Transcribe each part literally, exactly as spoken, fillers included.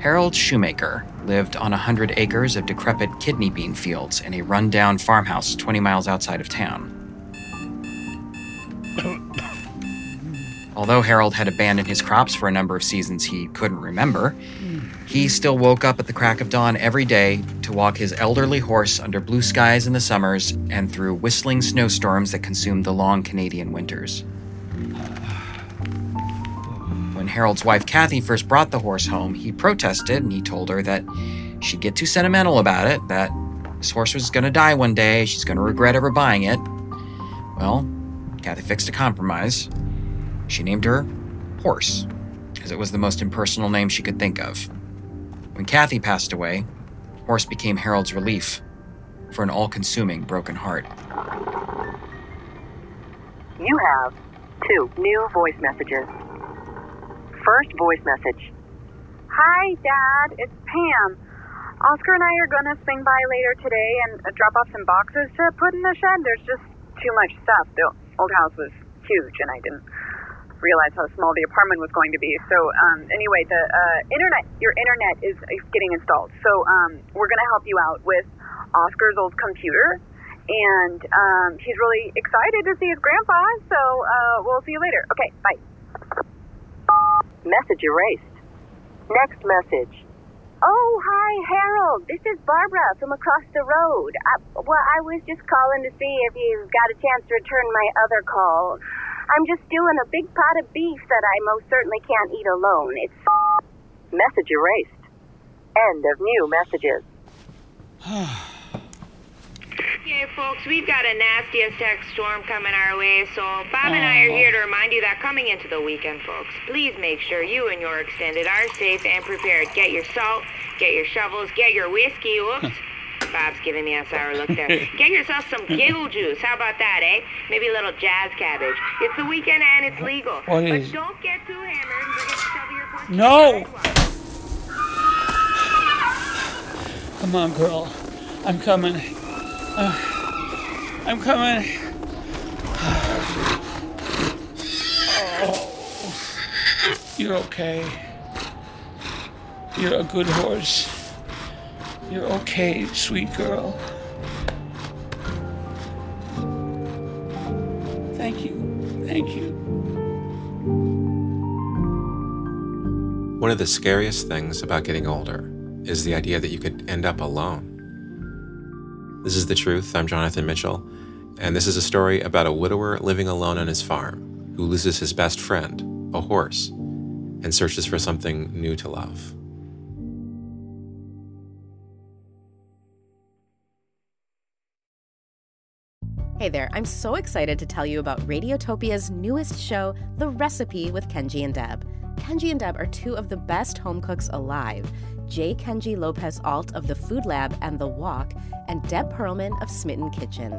Harold Shoemaker lived on one hundred acres of decrepit kidney bean fields in a run-down farmhouse twenty miles outside of town. Although Harold had abandoned his crops for a number of seasons he couldn't remember, he still woke up at the crack of dawn every day to walk his elderly horse under blue skies in the summers and through whistling snowstorms that consumed the long Canadian winters. When Harold's wife Kathy first brought the horse home, he protested and he told her that she'd get too sentimental about it, that this horse was going to die one day, she's going to regret ever buying it. Well, Kathy fixed a compromise. She named her Horse, because it was the most impersonal name she could think of. When Kathy passed away, Horse became Harold's relief for an all-consuming broken heart. You have two new voice messages. First voice message. Hi, Dad, it's Pam. Oscar and I are going to swing by later today and drop off some boxes to put in the shed. There's just too much stuff. The old house was huge, and I didn't realize how small the apartment was going to be. So um, anyway, the uh, internet, your internet is, is getting installed. So um, we're going to help you out with Oscar's old computer. And um, he's really excited to see his grandpa. So uh, we'll see you later. Okay, bye. Message erased. Next message. Oh, hi, Harold. This is Barbara from across the road. I, well, I was just calling to see if you got a chance to return my other call. I'm just doing a big pot of beef that I most certainly can't eat alone. It's... Message erased. End of new messages. Yeah, folks, we've got a nasty attack storm coming our way, so Bob and I are here to remind you that coming into the weekend, folks, please make sure you and your extended are safe and prepared. Get your salt, get your shovels, get your whiskey. Whoops. Bob's giving me a sour look there. Get yourself some giggle juice. How about that, eh? Maybe a little jazz cabbage. It's the weekend and it's legal. What is... But don't get too hammered and forget to shove your portion. No! Come on, girl. I'm coming. Uh, I'm coming. Oh. You're okay. You're a good horse. You're okay, sweet girl. Thank you. Thank you. One of the scariest things about getting older is the idea that you could end up alone. This is The Truth. I'm Jonathan Mitchell, and this is a story about a widower living alone on his farm who loses his best friend, a horse, and searches for something new to love. Hey there, I'm so excited to tell you about Radiotopia's newest show, The Recipe with Kenji and Deb. Kenji and Deb are two of the best home cooks alive, J. Kenji Lopez-Alt of The Food Lab and The Walk, and Deb Perlman of Smitten Kitchen.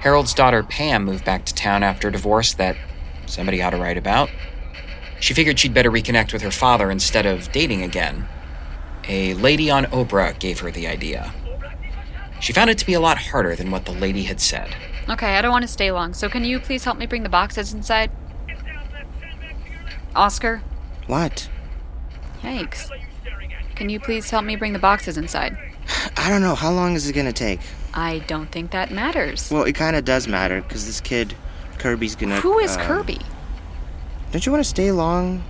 Harold's daughter Pam moved back to town after a divorce that somebody ought to write about. She figured she'd better reconnect with her father instead of dating again. A lady on Oprah gave her the idea. She found it to be a lot harder than what the lady had said. Okay, I don't want to stay long, so can you please help me bring the boxes inside? Oscar? What? Yikes. Can you please help me bring the boxes inside? I don't know. How long is it going to take? I don't think that matters. Well, it kind of does matter, because this kid, Kirby's going to... Who is uh, Kirby? Don't you want to stay long?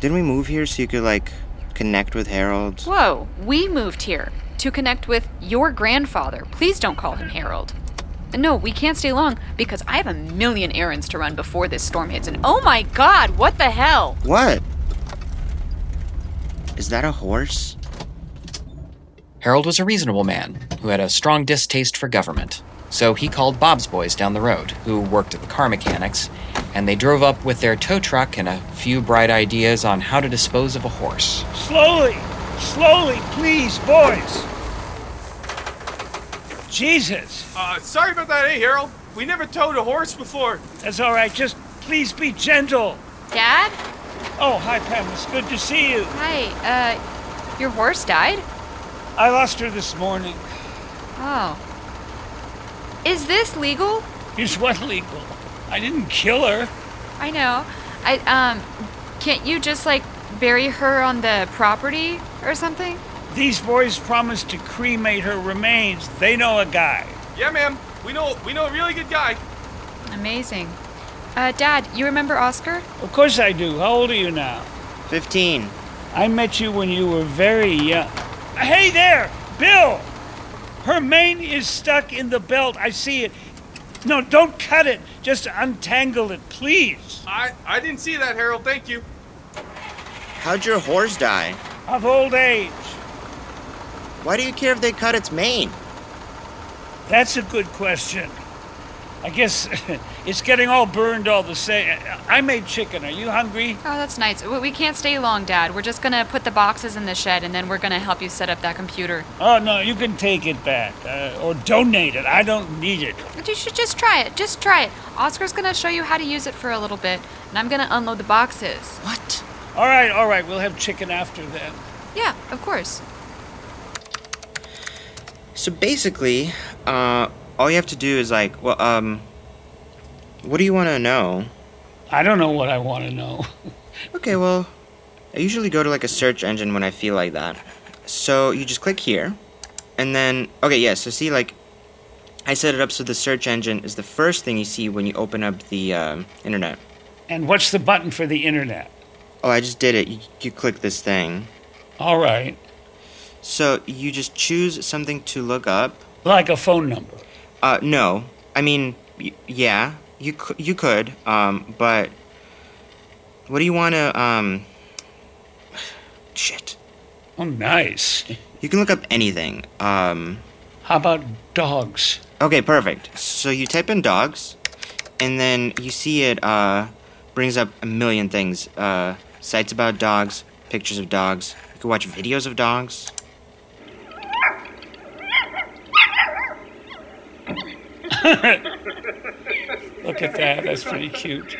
Didn't we move here so you could, like, connect with Harold? Whoa, we moved here to connect with your grandfather. Please don't call him Harold. And no, we can't stay long, because I have a million errands to run before this storm hits, and oh my god, what the hell? What? Is that a horse? Harold was a reasonable man who had a strong distaste for government, so he called Bob's boys down the road, who worked at the car mechanics, and they drove up with their tow truck and a few bright ideas on how to dispose of a horse. Slowly! Slowly, please, boys! Jesus! Uh, sorry about that, eh, Harold? We never towed a horse before. That's all right, just please be gentle. Dad? Oh, hi, Pam. It's good to see you. Hi. Uh, your horse died? I lost her this morning. Oh. Is this legal? Is what legal? I didn't kill her. I know. I, um, can't you just, like, bury her on the property or something? These boys promised to cremate her remains. They know a guy. Yeah, ma'am. We know we know a really good guy. Amazing. Uh, Dad, you remember Oscar? Of course I do. How old are you now? Fifteen. I met you when you were very young. Hey there, Bill! Her mane is stuck in the belt. I see it. No, don't cut it. Just untangle it, please. I, I didn't see that, Harold. Thank you. How'd your horse die? Of old age. Why do you care if they cut its mane? That's a good question. I guess it's getting all burned all the same. I made chicken. Are you hungry? Oh, that's nice. We can't stay long, Dad. We're just going to put the boxes in the shed, and then we're going to help you set up that computer. Oh, no, you can take it back uh, or donate it. I don't need it. But you should just try it. Just try it. Oscar's going to show you how to use it for a little bit, and I'm going to unload the boxes. What? All right, all right. We'll have chicken after that. Yeah, of course. So basically, uh, all you have to do is like, well, um, what do you want to know? I don't know what I want to know. Okay, well, I usually go to like a search engine when I feel like that. So you just click here, and then, okay, yeah, so see, like, I set it up so the search engine is the first thing you see when you open up the um, internet. And what's the button for the internet? Oh, I just did it. You, you click this thing. All right. So you just choose something to look up. Like a phone number. Uh, no. I mean, y- yeah, you c- you could, um, but what do you want to, um, shit. Oh, nice. You can look up anything. Um. How about dogs? Okay, perfect. So you type in dogs, and then you see it, uh, brings up a million things. Uh, sites about dogs, pictures of dogs. You can watch videos of dogs. Look at that. That's pretty cute.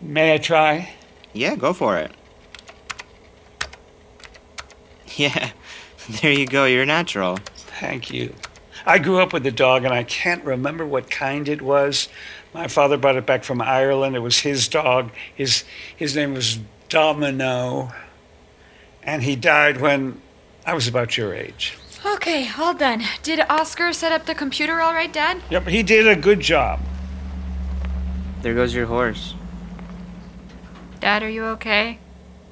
May I try? Yeah, go for it. Yeah, there you go. You're natural. Thank you. I grew up with a dog, and I can't remember what kind it was. My father brought it back from Ireland. It was his dog. His his name was Domino, and he died when I was about your age. Okay, all done. Did Oscar set up the computer all right, Dad? Yep, he did a good job. There goes your horse. Dad, are you okay?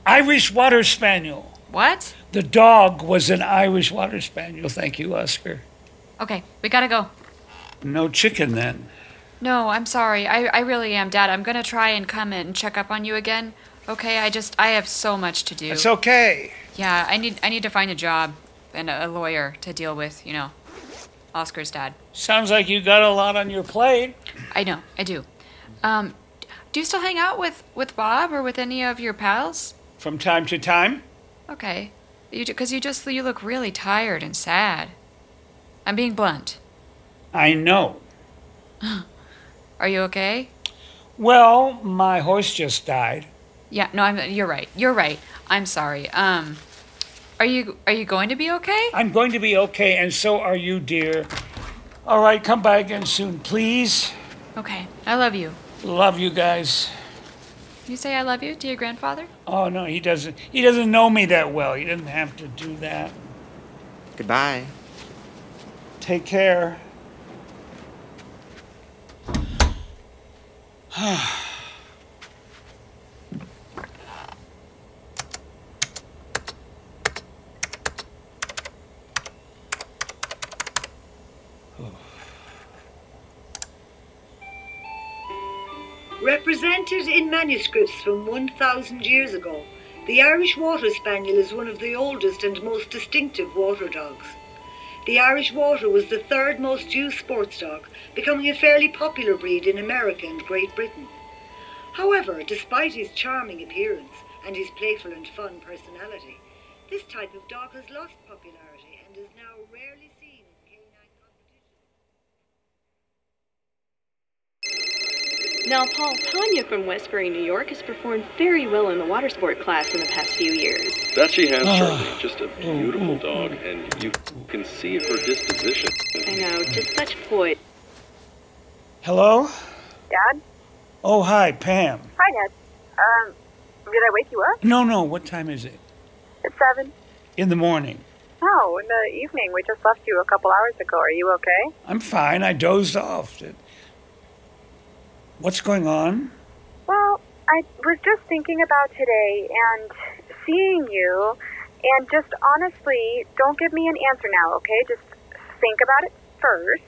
Irish Water Spaniel. What? The dog was an Irish Water Spaniel. Thank you, Oscar. Okay, we gotta go. No chicken, then. No, I'm sorry. I, I really am, Dad. I'm gonna try and come in and check up on you again. Okay, I just... I have so much to do. It's okay. Yeah, I need I need to find a job. And a lawyer to deal with, you know, Oscar's dad. Sounds like you got a lot on your plate. I know, I do. Um, do you still hang out with, with Bob or with any of your pals? From time to time. Okay, because you, you just you look really tired and sad. I'm being blunt. I know. Are you okay? Well, my horse just died. Yeah, no, I'm. You're right. You're right. I'm sorry. Um. Are you are you going to be okay? I'm going to be okay, and so are you, dear. All right, come by again soon, please. Okay, I love you. Love you guys. You say I love you to your grandfather? Oh no, he doesn't. He doesn't know me that well. He didn't have to do that. Goodbye. Take care. Represented in manuscripts from one thousand years ago, the Irish Water Spaniel is one of the oldest and most distinctive water dogs. the Irish Water was the third most used sports dog, becoming a fairly popular breed in America and Great Britain. However, despite his charming appearance and his playful and fun personality, this type of dog has lost popularity and is now rarely seen in canine competition. Now, Paul Tanya from Westbury, New York, has performed very well in the water sport class in the past few years. That she has, Charlie. Just a beautiful dog, and you can see her disposition. I know, just such poise. Hello? Dad? Oh, hi, Pam. Hi, Dad. Um, did I wake you up? No, no. What time is it? It's seven. In the morning. Oh, in the evening. We just left you a couple hours ago. Are you okay? I'm fine. I dozed off. What's going on? Well, I was just thinking about today and seeing you, and just honestly, don't give me an answer now, okay? Just think about it first.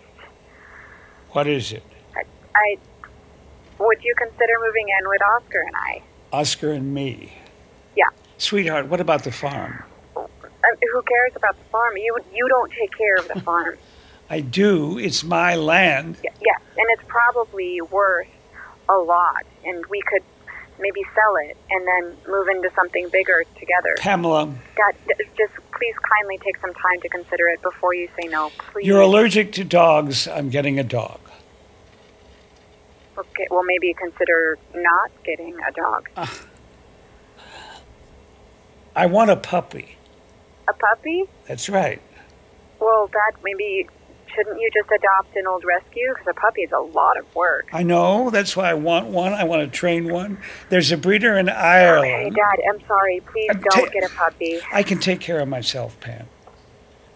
What is it? I... I Would you consider moving in with Oscar and I? Oscar and me? Yeah. Sweetheart, what about the farm? Uh, who cares about the farm? You you don't take care of the farm. I do. It's my land. Yeah, yeah, and it's probably worth a lot, and we could maybe sell it and then move into something bigger together. Pamela. Dad, just please kindly take some time to consider it before you say no, please. You're allergic to dogs. I'm getting a dog. Okay, well, maybe consider not getting a dog. Uh, I want a puppy. A puppy? That's right. Well, Dad, maybe shouldn't you just adopt an old rescue? Because a puppy is a lot of work. I know. That's why I want one. I want to train one. There's a breeder in Ireland. Okay, Dad, I'm sorry. Please I'm don't ta- get a puppy. I can take care of myself, Pam.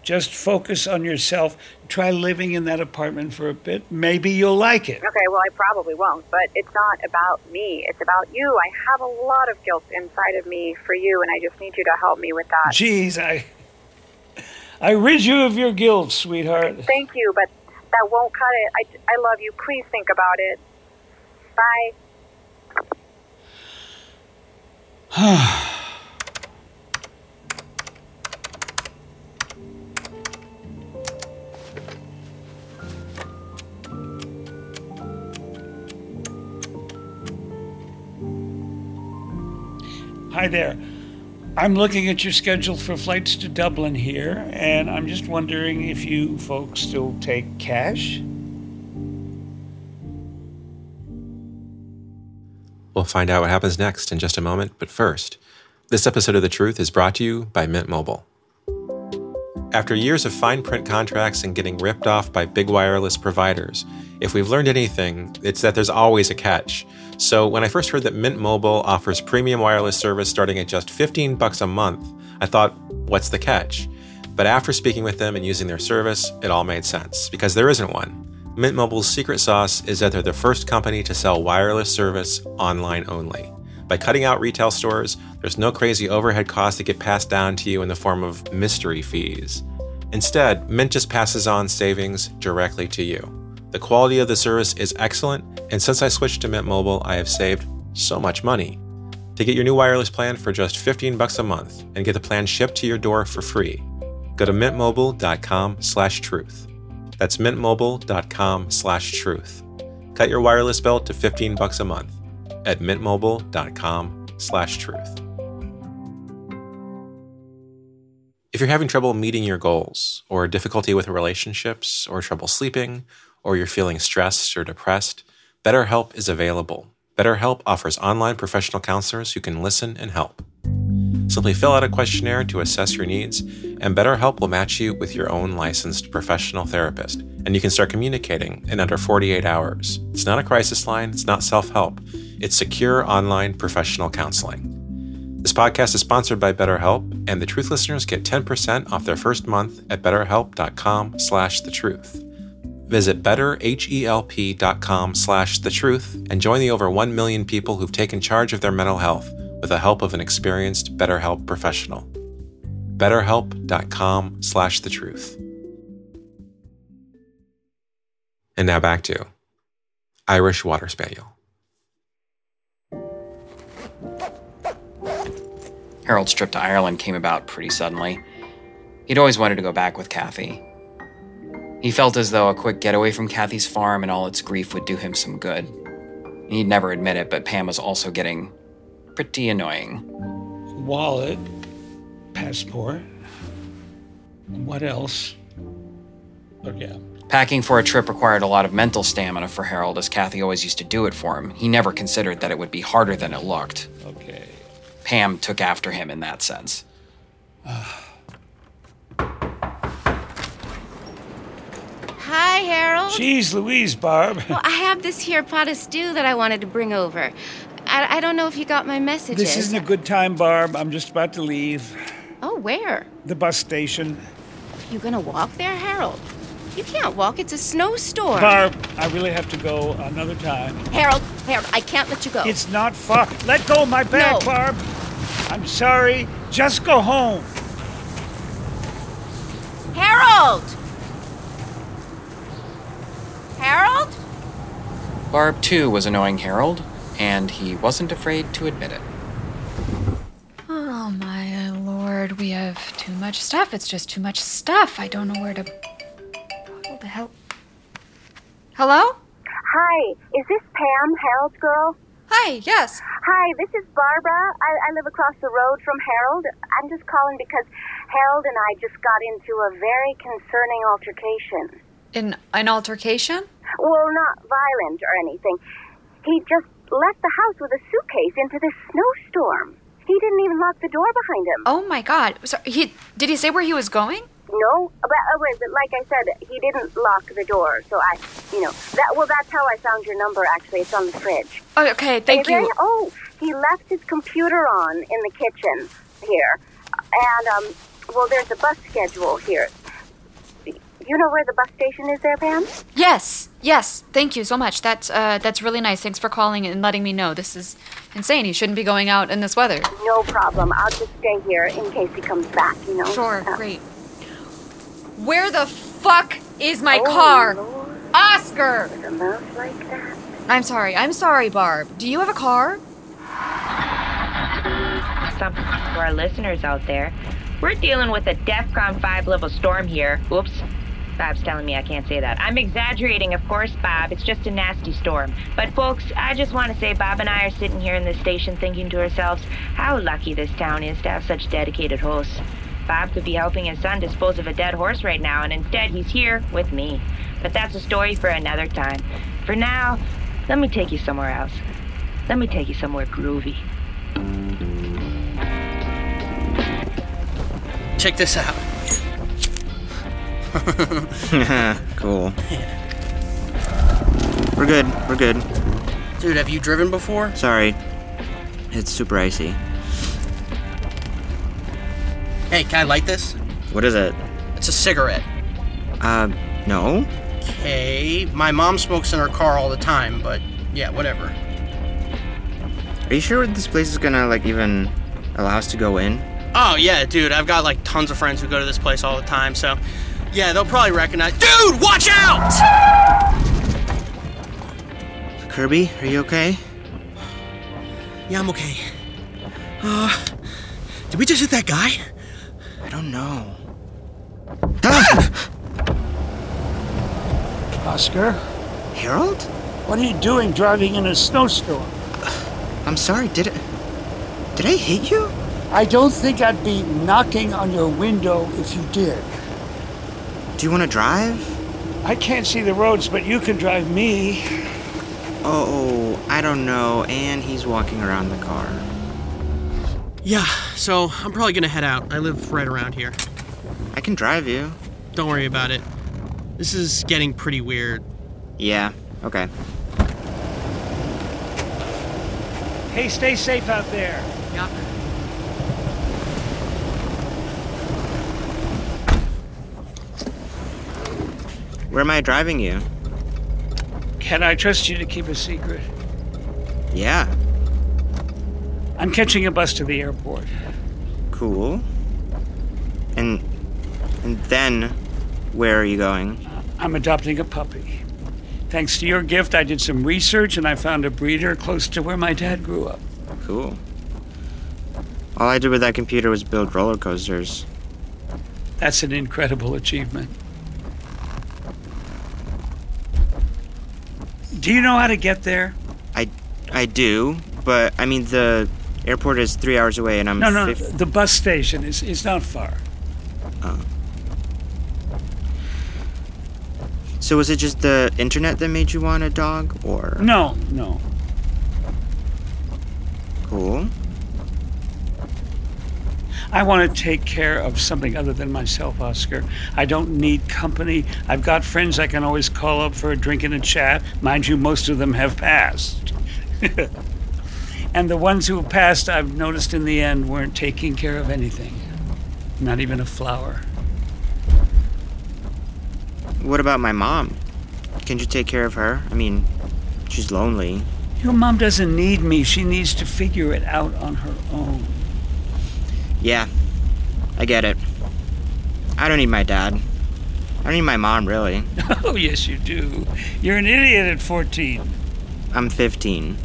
Just focus on yourself. Try living in that apartment for a bit. Maybe you'll like it. Okay, well, I probably won't, but it's not about me. It's about you. I have a lot of guilt inside of me for you, and I just need you to help me with that. Jeez, I I rid you of your guilt, sweetheart. Okay, thank you, but that won't cut it. I, I love you. Please think about it. Bye. Hi there. I'm looking at your schedule for flights to Dublin here, and I'm just wondering if you folks still take cash? We'll find out what happens next in just a moment, but first, this episode of The Truth is brought to you by Mint Mobile. After years of fine print contracts and getting ripped off by big wireless providers, if we've learned anything, it's that there's always a catch. So when I first heard that Mint Mobile offers premium wireless service starting at just fifteen bucks a month, I thought, what's the catch? But after speaking with them and using their service, it all made sense, because there isn't one. Mint Mobile's secret sauce is that they're the first company to sell wireless service online only. By cutting out retail stores, there's no crazy overhead costs that get passed down to you in the form of mystery fees. Instead, Mint just passes on savings directly to you. The quality of the service is excellent, and since I switched to Mint Mobile, I have saved so much money. To get your new wireless plan for just fifteen bucks a month and get the plan shipped to your door for free, go to mint mobile dot com slash truth. That's mint mobile dot com slash truth. Cut your wireless bill to fifteen bucks a month at mint mobile dot com slash truth. If you're having trouble meeting your goals, or difficulty with relationships, or trouble sleeping, or you're feeling stressed or depressed, BetterHelp is available. BetterHelp offers online professional counselors who can listen and help. Simply fill out a questionnaire to assess your needs, and BetterHelp will match you with your own licensed professional therapist, and you can start communicating in under forty-eight hours. It's not a crisis line. It's not self-help. It's secure online professional counseling. This podcast is sponsored by BetterHelp, and The Truth listeners get ten percent off their first month at better help dot com slash the truth. Visit better help dot com slash the truth and join the over one million people who've taken charge of their mental health with the help of an experienced BetterHelp professional. better help dot com slash the truth. And now back to Irish Water Spaniel. Harold's trip to Ireland came about pretty suddenly. He'd always wanted to go back with Kathy. He felt as though a quick getaway from Kathy's farm and all its grief would do him some good. And he'd never admit it, but Pam was also getting pretty annoying. Wallet, passport, what else? But yeah. Packing for a trip required a lot of mental stamina for Harold, as Kathy always used to do it for him. He never considered that it would be harder than it looked. Okay. Pam took after him in that sense. Hi, Harold. Jeez Louise, Barb. Well, I have this here pot of stew that I wanted to bring over. I, I don't know if you got my messages. This isn't a good time, Barb. I'm just about to leave. Oh, where? The bus station. You gonna walk there, Harold? You can't walk. It's a snowstorm. Barb, I really have to go another time. Harold, Harold, I can't let you go. It's not far. Let go of my bag, no. Barb. I'm sorry. Just go home. Harold! Harold? Barb, too, was annoying Harold, and he wasn't afraid to admit it. Oh, my Lord. We have too much stuff. It's just too much stuff. I don't know where to... Hel- Hello? Hi, is this Pam, Harold's girl? Hi, yes. Hi, this is Barbara. I, I live across the road from Harold. I'm just calling because Harold and I just got into a very concerning altercation. In, an altercation? Well, not violent or anything. He just left the house with a suitcase into this snowstorm. He didn't even lock the door behind him. Oh, my God. So he did he say where he was going? No, but, but like I said, he didn't lock the door, so I, you know, that well, that's how I found your number, actually. It's on the fridge. Oh, okay, thank you. Then, oh, he left his computer on in the kitchen here, and, um, well, there's a bus schedule here. You know where the bus station is there, Pam? Yes, yes, thank you so much. That's, uh, that's really nice. Thanks for calling and letting me know. This is insane. He shouldn't be going out in this weather. No problem. I'll just stay here in case he comes back, you know? Sure, uh, great. Where the fuck is my oh, car? Lord. Oscar! With a mouth like that. I'm sorry. I'm sorry, Barb. Do you have a car? Something for our listeners out there. We're dealing with a DEFCON five level storm here. Oops. Bob's telling me I can't say that. I'm exaggerating, of course, Bob. It's just a nasty storm. But, folks, I just want to say Bob and I are sitting here in this station thinking to ourselves how lucky this town is to have such dedicated hosts. Bob could be helping his son dispose of a dead horse right now, and instead he's here with me. But that's a story for another time. For now, let me take you somewhere else. Let me take you somewhere groovy. Check this out. Cool. We're good. We're good. Dude, have you driven before? Sorry. It's super icy. Hey, can I light this? What is it? It's a cigarette. Uh, no. Okay, my mom smokes in her car all the time, but yeah, whatever. Are you sure this place is gonna, like, even allow us to go in? Oh, yeah, dude, I've got, like, tons of friends who go to this place all the time, so... Yeah, they'll probably recognize... Dude, watch out! Kirby, are you okay? Yeah, I'm okay. Uh, did we just hit that guy? I don't know. Ah! Oscar? Harold? What are you doing driving in a snowstorm? I'm sorry, did it... Did I hit you? I don't think I'd be knocking on your window if you did. Do you want to drive? I can't see the roads, but you can drive me. Oh, I don't know. And he's walking around the car. Yeah, so I'm probably gonna head out. I live right around here. I can drive you. Don't worry about it. This is getting pretty weird. Yeah, okay. Hey, stay safe out there. Yeah. Where am I driving you? Can I trust you to keep a secret? Yeah. I'm catching a bus to the airport. Cool. And and then, where are you going? I'm adopting a puppy. Thanks to your gift, I did some research and I found a breeder close to where my dad grew up. Cool. All I did with that computer was build roller coasters. That's an incredible achievement. Do you know how to get there? I, I do, but I mean the airport is three hours away, and I'm no, no. fifty The bus station is is not far. Oh. So was it just the internet that made you want a dog, or? No, no. Cool. I want to take care of something other than myself, Oscar. I don't need company. I've got friends I can always call up for a drink and a chat. Mind you, most of them have passed. And the ones who passed, I've noticed in the end, weren't taking care of anything. Not even a flower. What about my mom? Can you take care of her? I mean, she's lonely. Your mom doesn't need me. She needs to figure it out on her own. Yeah, I get it. I don't need my dad. I don't need my mom, really. Oh, yes, you do. You're an idiot at fourteen. I'm fifteen.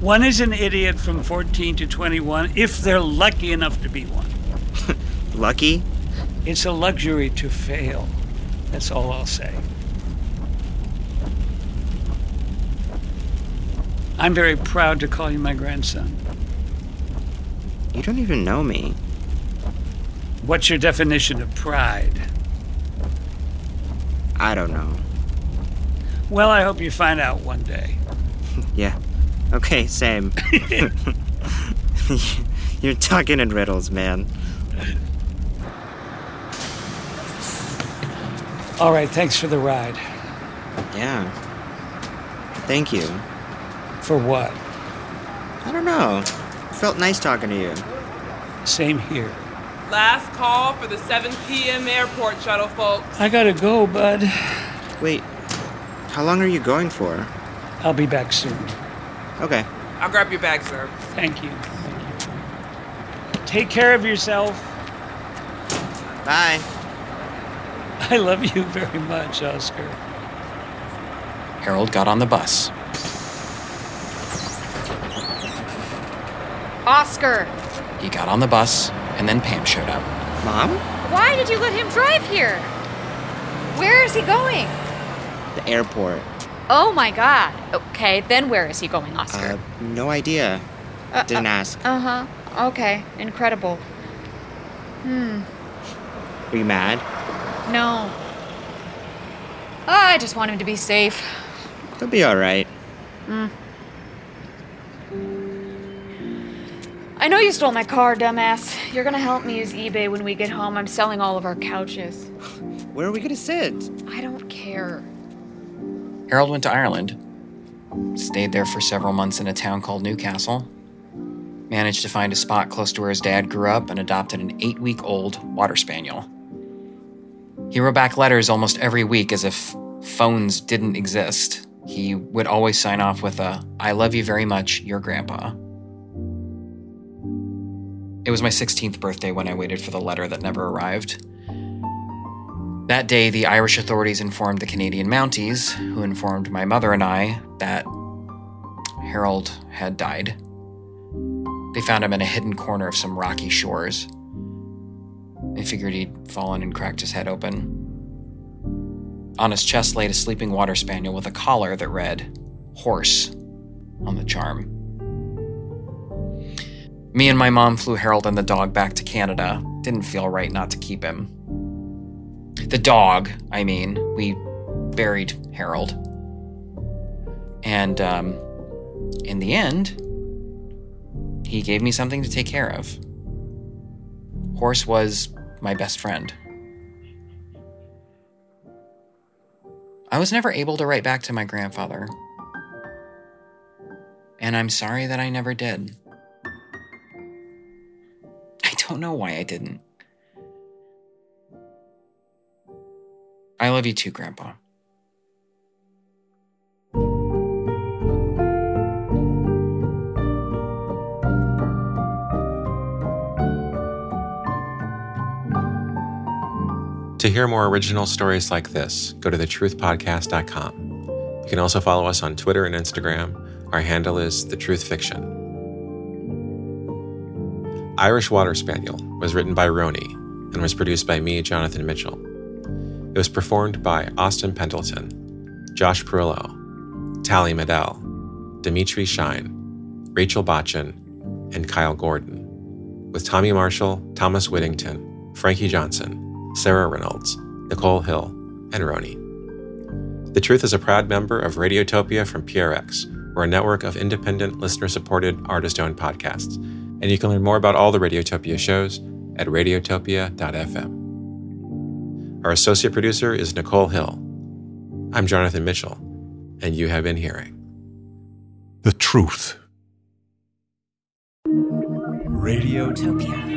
One is an idiot from fourteen to twenty-one, if they're lucky enough to be one. Lucky? It's a luxury to fail. That's all I'll say. I'm very proud to call you my grandson. You don't even know me. What's your definition of pride? I don't know. Well, I hope you find out one day. Yeah. Okay, same. You're talking in riddles, man. All right, thanks for the ride. Yeah. Thank you. For what? I don't know. It felt nice talking to you. Same here. Last call for the seven p.m. airport shuttle, folks. I gotta go, bud. Wait, how long are you going for? I'll be back soon. Okay. I'll grab your bag, sir. Thank you. Thank you. Take care of yourself. Bye. I love you very much, Oscar. Harold got on the bus. Oscar! He got on the bus, and then Pam showed up. Mom? Why did you let him drive here? Where is he going? The airport. Oh, my God. Okay, then where is he going, Oscar? Uh, no idea. Uh, Didn't uh, ask. Uh-huh. Okay. Incredible. Hmm. Are you mad? No. Oh, I just want him to be safe. He'll be all right. Hmm. I know you stole my car, dumbass. You're gonna help me use eBay when we get home. I'm selling all of our couches. Where are we gonna sit? I don't care. Harold went to Ireland, stayed there for several months in a town called Newcastle, managed to find a spot close to where his dad grew up, and adopted an eight-week-old water spaniel. He wrote back letters almost every week as if phones didn't exist. He would always sign off with a, "I love you very much, your grandpa." It was my sixteenth birthday when I waited for the letter that never arrived. That day, the Irish authorities informed the Canadian Mounties, who informed my mother and I that Harold had died. They found him in a hidden corner of some rocky shores. They figured he'd fallen and cracked his head open. On his chest laid a sleeping water spaniel with a collar that read, "Horse," on the charm. Me and my mom flew Harold and the dog back to Canada. Didn't feel right not to keep him. The dog, I mean. We buried Harold. And um, in the end, he gave me something to take care of. Horse was my best friend. I was never able to write back to my grandfather. And I'm sorry that I never did. I don't know why I didn't. I love you too, Grandpa. To hear more original stories like this, go to the truth podcast dot com. You can also follow us on Twitter and Instagram. Our handle is the truth fiction. Irish Water Spaniel was written by Roney and was produced by me, Jonathan Mitchell. It was performed by Austin Pendleton, Josh Perilo, Tallie Medel, Dmitry Shein, Rachel Botchan, and Kyle Gordon, with Tommy Marshall, Thomas Whittington, Frankie Johnson, Sarah Reynolds, Nicole Hill, and Roney. The Truth is a proud member of Radiotopia from P R X, we're a network of independent, listener-supported, artist-owned podcasts, and you can learn more about all the Radiotopia shows at radiotopia dot f m. Our associate producer is Nicole Hill. I'm Jonathan Mitchell, and you have been hearing The Truth. Radiotopia.